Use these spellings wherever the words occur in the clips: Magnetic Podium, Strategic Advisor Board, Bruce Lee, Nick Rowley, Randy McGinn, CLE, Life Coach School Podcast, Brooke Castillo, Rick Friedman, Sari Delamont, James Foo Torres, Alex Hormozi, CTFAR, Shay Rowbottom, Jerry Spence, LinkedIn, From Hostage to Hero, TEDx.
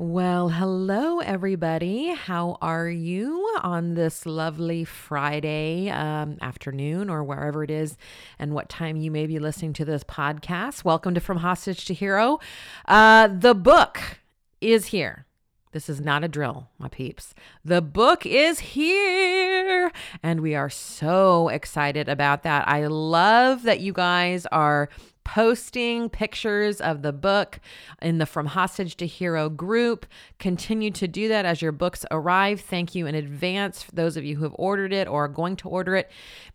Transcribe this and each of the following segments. Well, hello, everybody. How are you on this lovely Friday afternoon or wherever it is and what time you may be listening to this podcast? Welcome to From Hostage to Hero. The book is here. This is not a drill, my peeps. The book is here, and we are so excited about that. I love that you guys are posting pictures of the book in the From Hostage to Hero group. Continue to do that as your books arrive. Thank you in advance for those of you who have ordered it or are going to order it.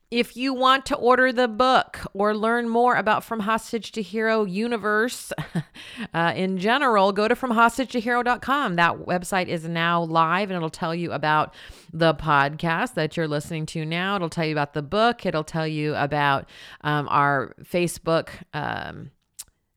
If you want to order the book or learn more about From Hostage to Hero universe in general, go to FromHostageToHero.com. That website is now live, and it'll tell you about the podcast that you're listening to now. It'll tell you about the book. It'll tell you about our Facebook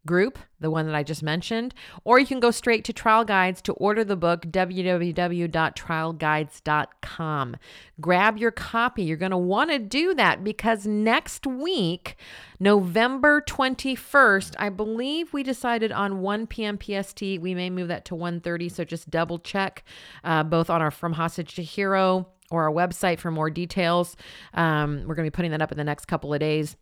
group, the one that I just mentioned, or you can go straight to Trial Guides to order the book, www.trialguides.com. Grab your copy. You're going to want to do that because next week, November 21st, I believe we decided on 1 p.m. PST. We may move that to 1:30, so just double check both on our From Hostage to Hero or our website for more details. We're going to be putting that up in the next couple of days.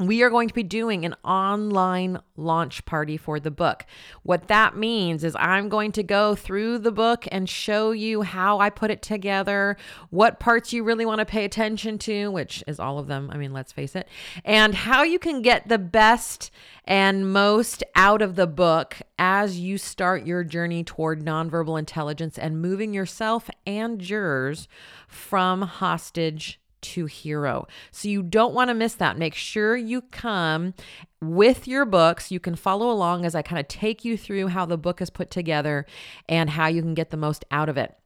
We are going to be doing an online launch party for the book. What that means is I'm going to go through the book and show you how I put it together, what parts you really want to pay attention to, which is all of them. I mean, let's face it, and how you can get the best and most out of the book as you start your journey toward nonverbal intelligence and moving yourself and jurors from hostage to hero. So you don't want to miss that. Make sure you come with your books. You can follow along as I kind of take you through how the book is put together and how you can get the most out of it.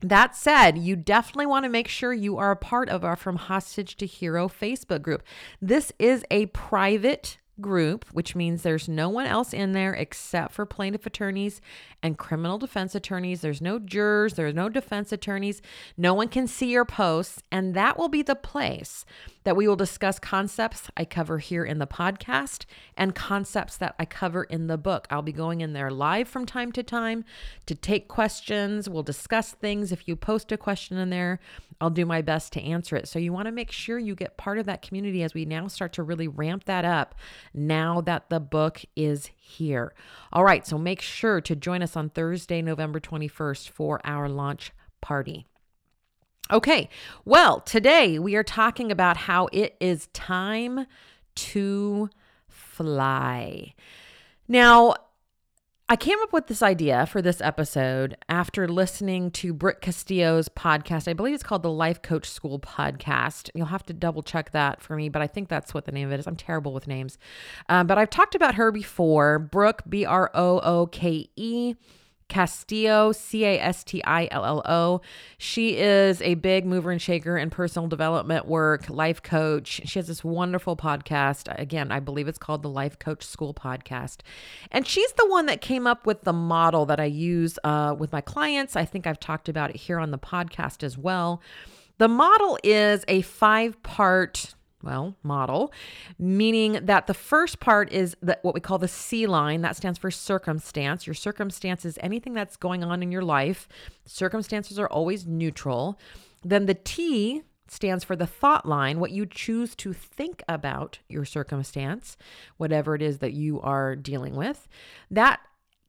That said, you definitely want to make sure you are a part of our From Hostage to Hero Facebook group. This is a private group, which means there's no one else in there except for plaintiff attorneys and criminal defense attorneys. There's no jurors, there's no defense attorneys. No one can see your posts, and that will be the place that we will discuss concepts I cover here in the podcast and concepts that I cover in the book. I'll be going in there live from time to time to take questions. We'll discuss things. If you post a question in there, I'll do my best to answer it. So you want to make sure you get part of that community as we now start to really ramp that up now that the book is here. All right, so make sure to join us on Thursday, November 21st for our launch party. Okay, well, today we are talking about how it is time to fly. Now, I came up with this idea for this episode after listening to Brooke Castillo's podcast. I believe it's called the Life Coach School Podcast. You'll have to double check that for me, but I think that's what the name of it is. I'm terrible with names. But I've talked about her before, Brooke, B-R-O-O-K-E. Castillo, C-A-S-T-I-L-L-O. She is a big mover and shaker in personal development work, life coach. She has this wonderful podcast. Again, I believe it's called the Life Coach School Podcast. And she's the one that came up with the model that I use with my clients. I think I've talked about it here on the podcast as well. The model is a five-part model, meaning that the first part is what we call the C line. That stands for circumstance. Your circumstance is anything that's going on in your life. Circumstances are always neutral. Then the T stands for the thought line, what you choose to think about your circumstance, whatever it is that you are dealing with. That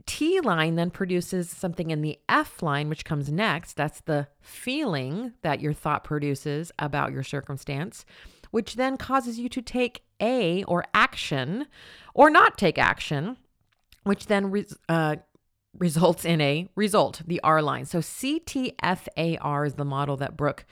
T line then produces something in the F line, which comes next. That's the feeling that your thought produces about your circumstance, which then causes you to take action or not take action, which then results in a result, the R line. So CTFAR is the model that Brooke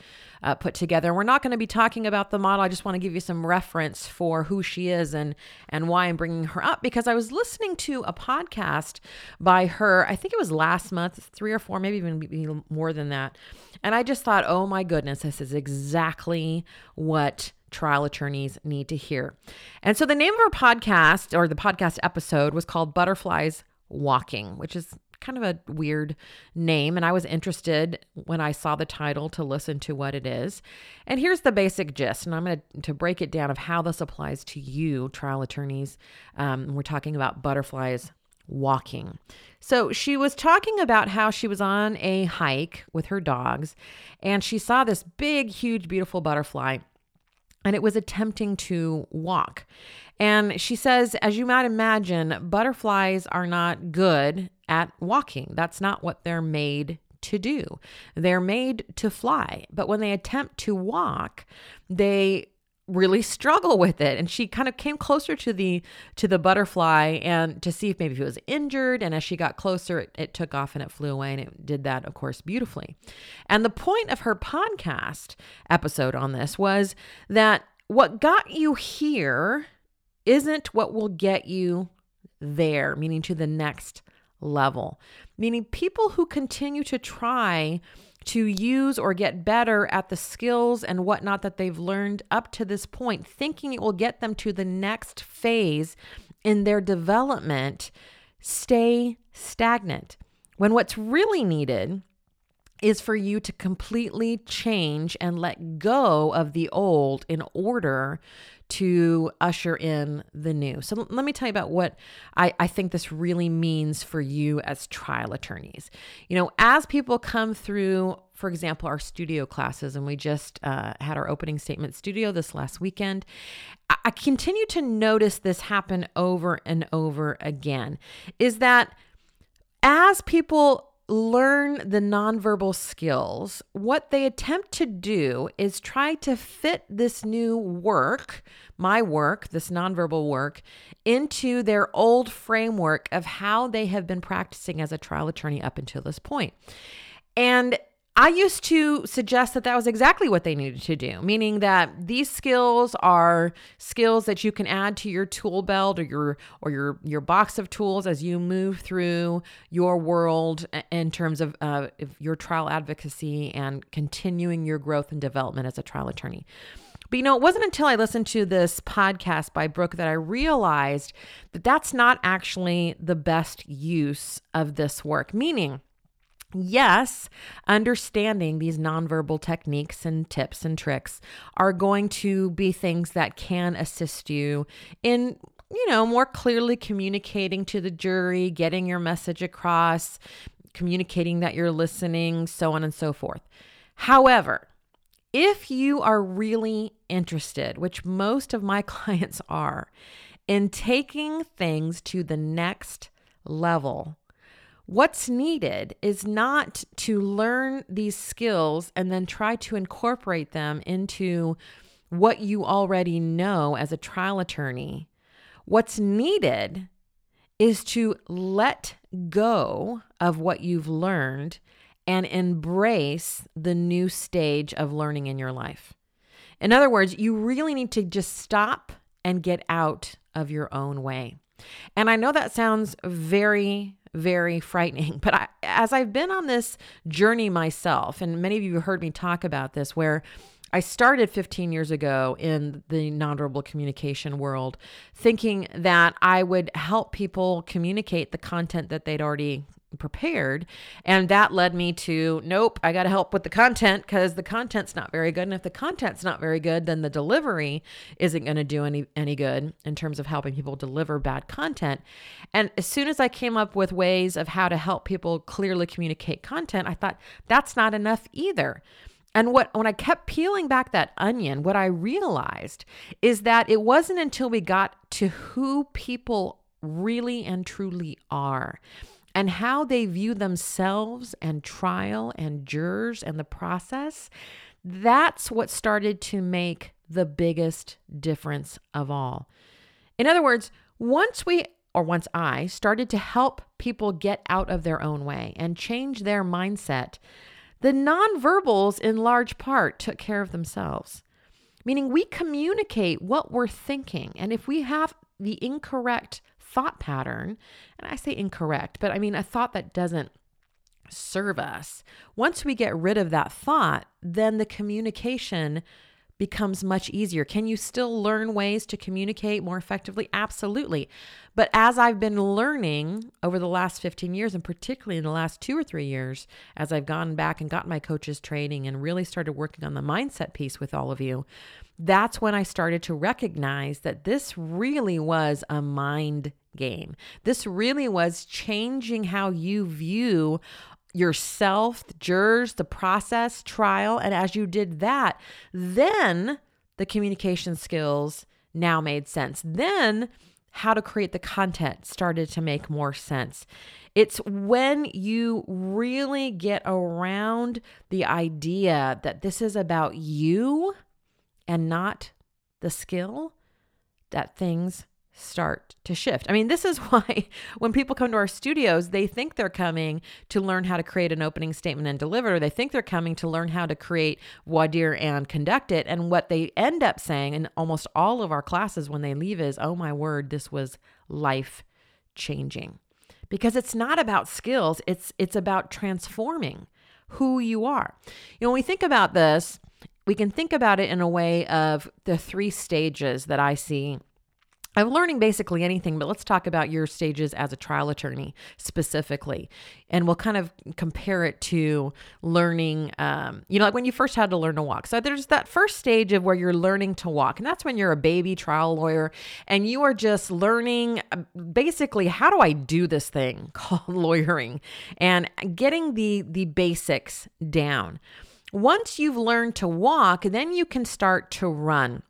put together. We're not going to be talking about the model. I just want to give you some reference for who she is and why I'm bringing her up, because I was listening to a podcast by her. I think it was last month, 3 or 4, maybe even more than that. And I just thought, oh my goodness, this is exactly what trial attorneys need to hear. And so the name of her podcast, or the podcast episode, was called Butterflies Walking, which is kind of a weird name. And I was interested when I saw the title to listen to what it is. And here's the basic gist. And I'm going to break it down of how this applies to you, trial attorneys. We're talking about butterflies walking. So she was talking about how she was on a hike with her dogs and she saw this big, huge, beautiful butterfly, and it was attempting to walk. And she says, as you might imagine, butterflies are not good at walking. That's not what they're made to do. They're made to fly. But when they attempt to walk, they really struggle with it. And she kind of came closer to the butterfly and to see if maybe it was injured. And as she got closer, it took off and it flew away, and it did that, of course, beautifully. And the point of her podcast episode on this was that what got you here isn't what will get you there, meaning to the next level. Meaning people who continue to try to use or get better at the skills and whatnot that they've learned up to this point, thinking it will get them to the next phase in their development, stay stagnant. When what's really needed is for you to completely change and let go of the old in order to usher in the new. So let me tell you about what I think this really means for you as trial attorneys. You know, as people come through, for example, our studio classes, and we just had our opening statement studio this last weekend, I continue to notice this happen over and over again, is that as people learn the nonverbal skills, what they attempt to do is try to fit this new work, my work, this nonverbal work, into their old framework of how they have been practicing as a trial attorney up until this point. And I used to suggest that that was exactly what they needed to do, meaning that these skills are skills that you can add to your tool belt or your box of tools as you move through your world in terms of your trial advocacy and continuing your growth and development as a trial attorney. But you know, it wasn't until I listened to this podcast by Brooke that I realized that that's not actually the best use of this work, meaning, yes, understanding these nonverbal techniques and tips and tricks are going to be things that can assist you in, you know, more clearly communicating to the jury, getting your message across, communicating that you're listening, so on and so forth. However, if you are really interested, which most of my clients are, in taking things to the next level, what's needed is not to learn these skills and then try to incorporate them into what you already know as a trial attorney. What's needed is to let go of what you've learned and embrace the new stage of learning in your life. In other words, you really need to just stop and get out of your own way. And I know that sounds very, very frightening. But as I've been on this journey myself, and many of you heard me talk about this, where I started 15 years ago in the nonverbal communication world, thinking that I would help people communicate the content that they'd already prepared. And that led me to, nope, I got to help with the content because the content's not very good. And if the content's not very good, then the delivery isn't going to do any good in terms of helping people deliver bad content. And as soon as I came up with ways of how to help people clearly communicate content, I thought that's not enough either. And when I kept peeling back that onion, what I realized is that it wasn't until we got to who people really and truly are and how they view themselves and trial and jurors and the process, that's what started to make the biggest difference of all. In other words, once we or once I started to help people get out of their own way and change their mindset, the nonverbals in large part took care of themselves. Meaning we communicate what we're thinking. And if we have the incorrect thought pattern, and I say incorrect, but I mean a thought that doesn't serve us, once we get rid of that thought, then the communication becomes much easier. Can you still learn ways to communicate more effectively? Absolutely. But as I've been learning over the last 15 years, and particularly in the last 2 or 3 years, as I've gone back and gotten my coaches training and really started working on the mindset piece with all of you, that's when I started to recognize that this really was a mind game. This really was changing how you view yourself, the jurors, the process, trial. And as you did that, then the communication skills now made sense. Then how to create the content started to make more sense. It's when you really get around the idea that this is about you and not the skill that things start to shift. I mean, this is why when people come to our studios, they think they're coming to learn how to create an opening statement and deliver, or they think they're coming to learn how to create Wadir and conduct it. And what they end up saying in almost all of our classes when they leave is, oh my word, this was life changing. Because it's not about skills, it's about transforming who you are. You know, when we think about this, we can think about it in a way of the 3 stages that I see. I'm learning basically anything, but let's talk about your stages as a trial attorney specifically. And we'll kind of compare it to learning, like when you first had to learn to walk. So there's that first stage of where you're learning to walk. And that's when you're a baby trial lawyer and you are just learning basically, how do I do this thing called lawyering, and getting the basics down. Once you've learned to walk, then you can start to run.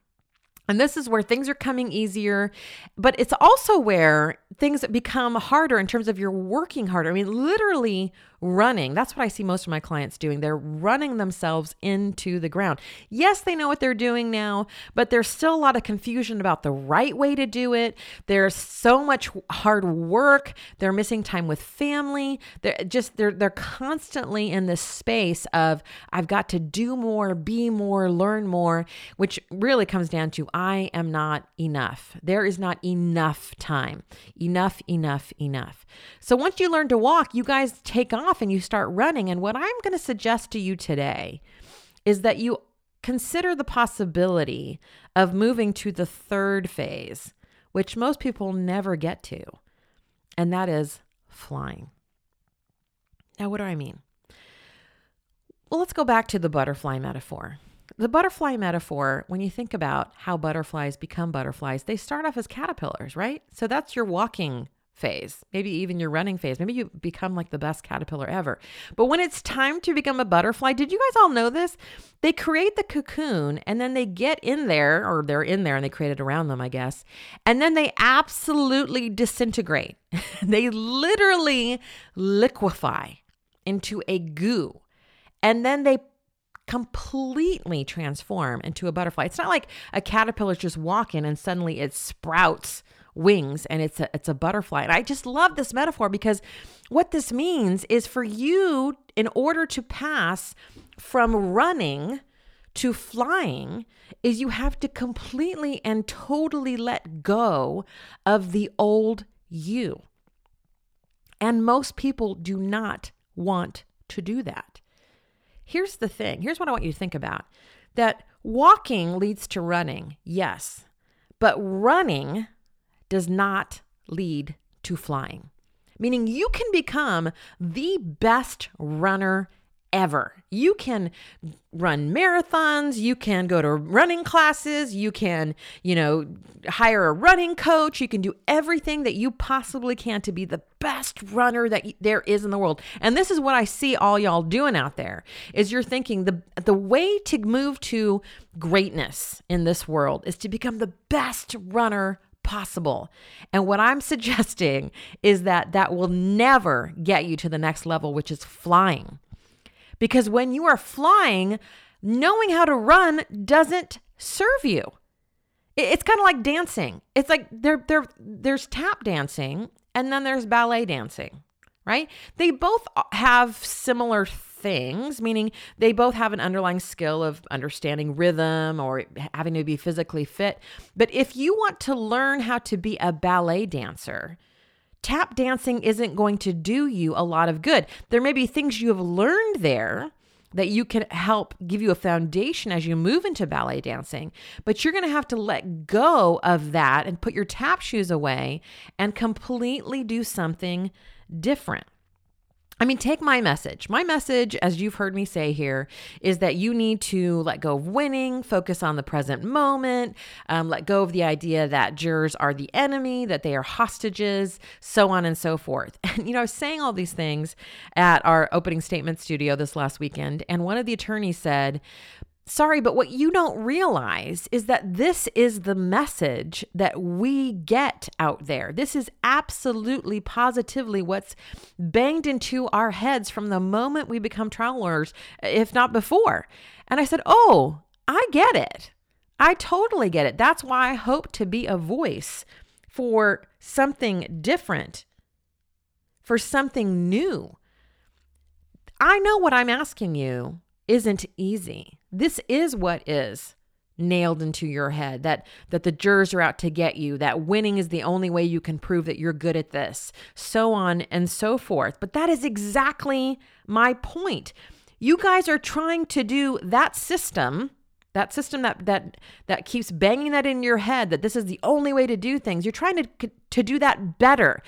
And this is where things are coming easier, but it's also where things become harder in terms of you're working harder. I mean, literally running. That's what I see most of my clients doing. They're running themselves into the ground. Yes, they know what they're doing now, but there's still a lot of confusion about the right way to do it. There's so much hard work. They're missing time with family. They're constantly in this space of, I've got to do more, be more, learn more, which really comes down to, I am not enough. There is not enough time. Enough. So once you learn to walk, you guys take off and you start running. And what I'm going to suggest to you today is that you consider the possibility of moving to the 3rd phase, which most people never get to. And that is flying. Now, what do I mean? Well, let's go back to the butterfly metaphor. The butterfly metaphor, when you think about how butterflies become butterflies, they start off as caterpillars, right? So that's your walking phase, maybe even your running phase. Maybe you become like the best caterpillar ever. But when it's time to become a butterfly, did you guys all know this? They create the cocoon and then they get in there, or they're in there and they create it around them, I guess. And then they absolutely disintegrate. They literally liquefy into a goo. And then they completely transform into a butterfly. It's not like a caterpillar just walking and suddenly it sprouts wings and it's a butterfly. And I just love this metaphor because what this means is for you, in order to pass from running to flying, is you have to completely and totally let go of the old you. And most people do not want to do that. Here's the thing. Here's what I want you to think about. That walking leads to running, yes, but running does not lead to flying. Meaning you can become the best runner ever. You can run marathons, you can go to running classes, you can, hire a running coach, you can do everything that you possibly can to be the best runner that there is in the world. And this is what I see all y'all doing out there, is you're thinking the way to move to greatness in this world is to become the best runner possible. And what I'm suggesting is that will never get you to the next level, which is flying. Because when you are flying, knowing how to run doesn't serve you. It's kind of like dancing. It's like there's tap dancing and then there's ballet dancing, right? They both have similar things, meaning they both have an underlying skill of understanding rhythm or having to be physically fit. But if you want to learn how to be a ballet dancer, tap dancing isn't going to do you a lot of good. There may be things you have learned there that you can help give you a foundation as you move into ballet dancing, but you're going to have to let go of that and put your tap shoes away and completely do something different. I mean, take my message. My message, as you've heard me say here, is that you need to let go of winning, focus on the present moment, let go of the idea that jurors are the enemy, that they are hostages, so on and so forth. And, I was saying all these things at our opening statement studio this last weekend, and one of the attorneys said, "Sorry, but what you don't realize is that this is the message that we get out there. This is absolutely positively what's banged into our heads from the moment we become trial lawyers, if not before." And I said, "Oh, I get it. I totally get it. That's why I hope to be a voice for something different, for something new. I know what I'm asking you isn't easy. This is what is nailed into your head, that the jurors are out to get you, that winning is the only way you can prove that you're good at this, so on and so forth." But that is exactly my point. You guys are trying to do that system that keeps banging that in your head, that this is the only way to do things. You're trying to do that better.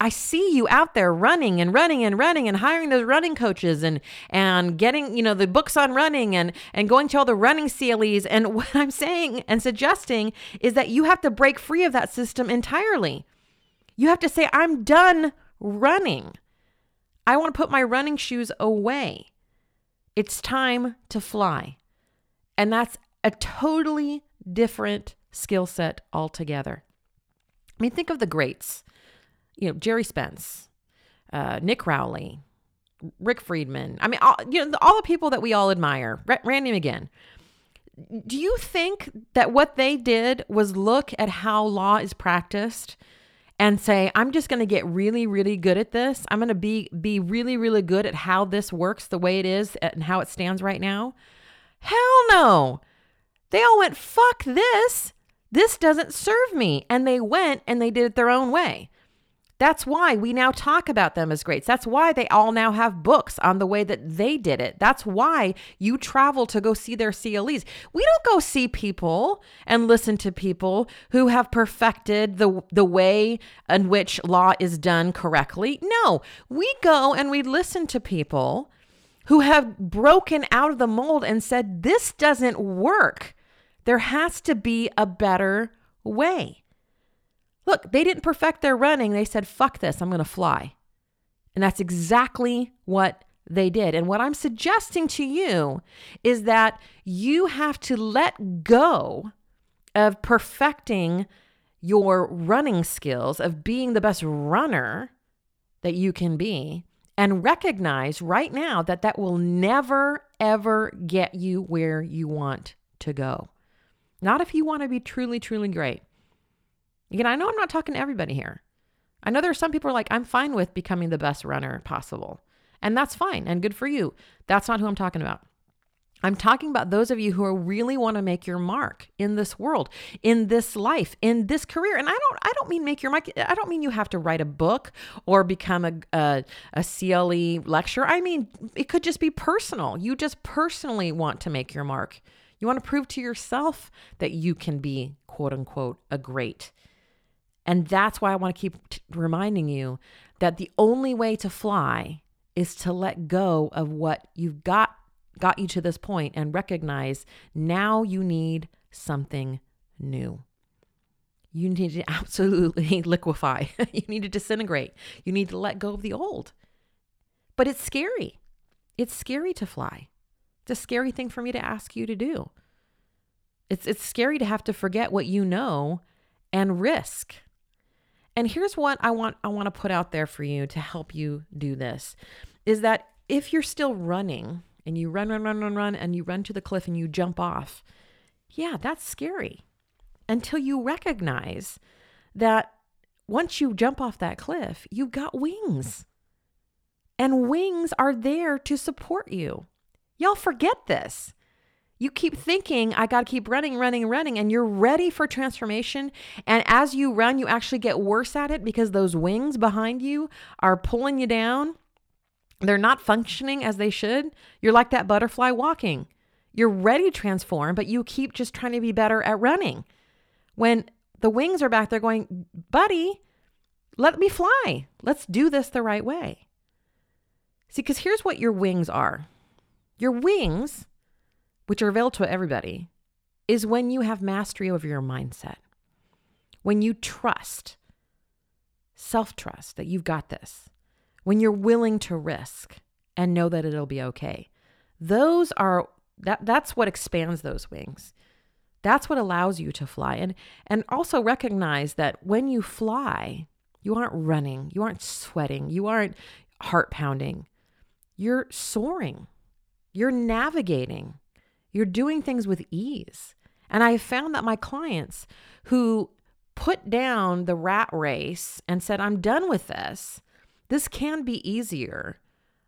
I see you out there running and running and running and hiring those running coaches and getting, the books on running and going to all the running CLEs. And what I'm saying and suggesting is that you have to break free of that system entirely. You have to say, "I'm done running. I want to put my running shoes away. It's time to fly." And that's a totally different skill set altogether. I mean, think of the greats, Jerry Spence, Nick Rowley, Rick Friedman. I mean, all the people that we all admire, Randy McGinn. Do you think that what they did was look at how law is practiced and say, "I'm just going to get really, really good at this. I'm going to be really, really good at how this works, the way it is and how it stands right now"? Hell no. They all went, "Fuck this. This doesn't serve me." And they went and they did it their own way. That's why we now talk about them as greats. That's why they all now have books on the way that they did it. That's why you travel to go see their CLEs. We don't go see people and listen to people who have perfected the way in which law is done correctly. No, we go and we listen to people who have broken out of the mold and said, "This doesn't work. There has to be a better way." Look, they didn't perfect their running. They said, "Fuck this, I'm going to fly." And that's exactly what they did. And what I'm suggesting to you is that you have to let go of perfecting your running skills, of being the best runner that you can be, and recognize right now that will never, ever get you where you want to go. Not if you want to be truly, truly great. Again, I know I'm not talking to everybody here. I know there are some people who are like, "I'm fine with becoming the best runner possible." And that's fine and good for you. That's not who I'm talking about. I'm talking about those of you who really want to make your mark in this world, in this life, in this career. And I don't mean make your mark. I don't mean you have to write a book or become a CLE lecturer. I mean, it could just be personal. You just personally want to make your mark. You want to prove to yourself that you can be, quote unquote, a great. And that's why I want to keep reminding you that the only way to fly is to let go of what you've got you to this point and recognize now you need something new. You need to absolutely liquefy. You need to disintegrate. You need to let go of the old. But it's scary. It's scary to fly. It's a scary thing for me to ask you to do. It's scary to have to forget what you know and risk. And here's what I want to put out there for you to help you do this, is that if you're still running, and you run, and you run to the cliff and you jump off. Yeah, that's scary. until you recognize that once you jump off that cliff, you've got wings. And wings are there to support you. Y'all forget this. You keep thinking, I got to keep running, and you're ready for transformation. And as you run, you actually get worse at it because those wings behind you are pulling you down. They're not functioning as they should. You're like that butterfly walking. You're ready to transform, but you keep just trying to be better at running. When the wings are back there going, buddy, let me fly. Let's do this the right way. See, because here's what your wings are. Your wings, which are available to everybody, is when you have mastery over your mindset. When you trust, self-trust that you've got this. When you're willing to risk and know that it'll be okay. Those are, that's what expands those wings. That's what allows you to fly. And also recognize that when you fly, you aren't running, you aren't sweating, you aren't heart pounding. You're soaring. You're navigating. You're doing things with ease. And I have found that my clients who put down the rat race and said, I'm done with this. This can be easier.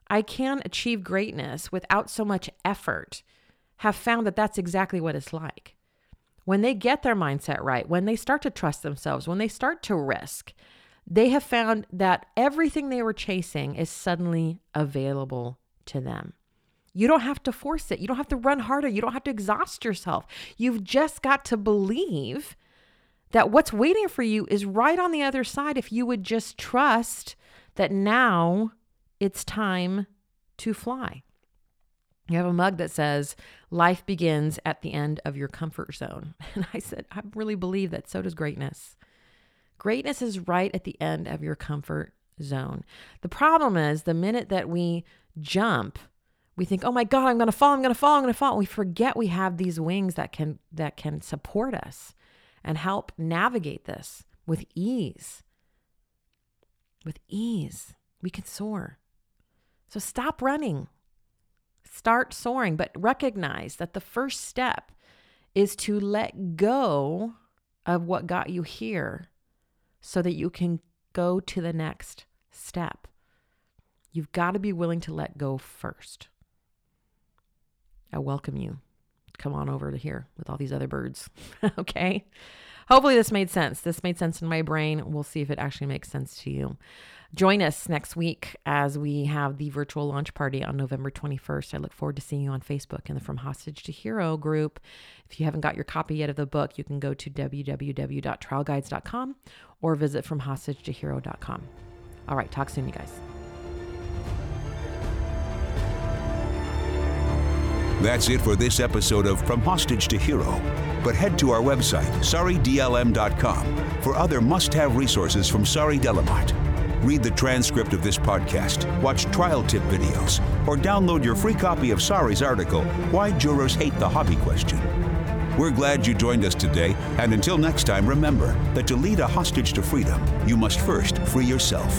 I can achieve greatness without so much effort, have found that that's exactly what it's like. When they get their mindset right, when they start to trust themselves, when they start to risk, they have found that everything they were chasing is suddenly available to them. You don't have to force it. You don't have to run harder. You don't have to exhaust yourself. You've just got to believe that what's waiting for you is right on the other side if you would just trust that now it's time to fly. You have a mug that says, life begins at the end of your comfort zone. And I said, I really believe that. So does greatness. Greatness is right at the end of your comfort zone. The problem is the minute that we jump, we think, oh my God, I'm going to fall. We forget we have these wings that can support us and help navigate this with ease. With ease, we can soar. So stop running. Start soaring, but recognize that the first step is to let go of what got you here so that you can go to the next step. You've got to be willing to let go first. I welcome you. Come on over to here with all these other birds. Okay. Hopefully this made sense. This made sense in my brain. We'll see if it actually makes sense to you. Join us next week as we have the virtual launch party on November 21st. I look forward to seeing you on Facebook in the From Hostage to Hero group. If you haven't got your copy yet of the book, you can go to www.trialguides.com or visit fromhostagetohero.com. All right. Talk soon, you guys. That's it for this episode of From Hostage to Hero. But head to our website, saridlm.com, for other must-have resources from Sari Delamont. Read the transcript of this podcast, watch trial tip videos, or download your free copy of Sari's article, Why Jurors Hate the Hobby Question. We're glad you joined us today, and until next time, remember that to lead a hostage to freedom, you must first free yourself.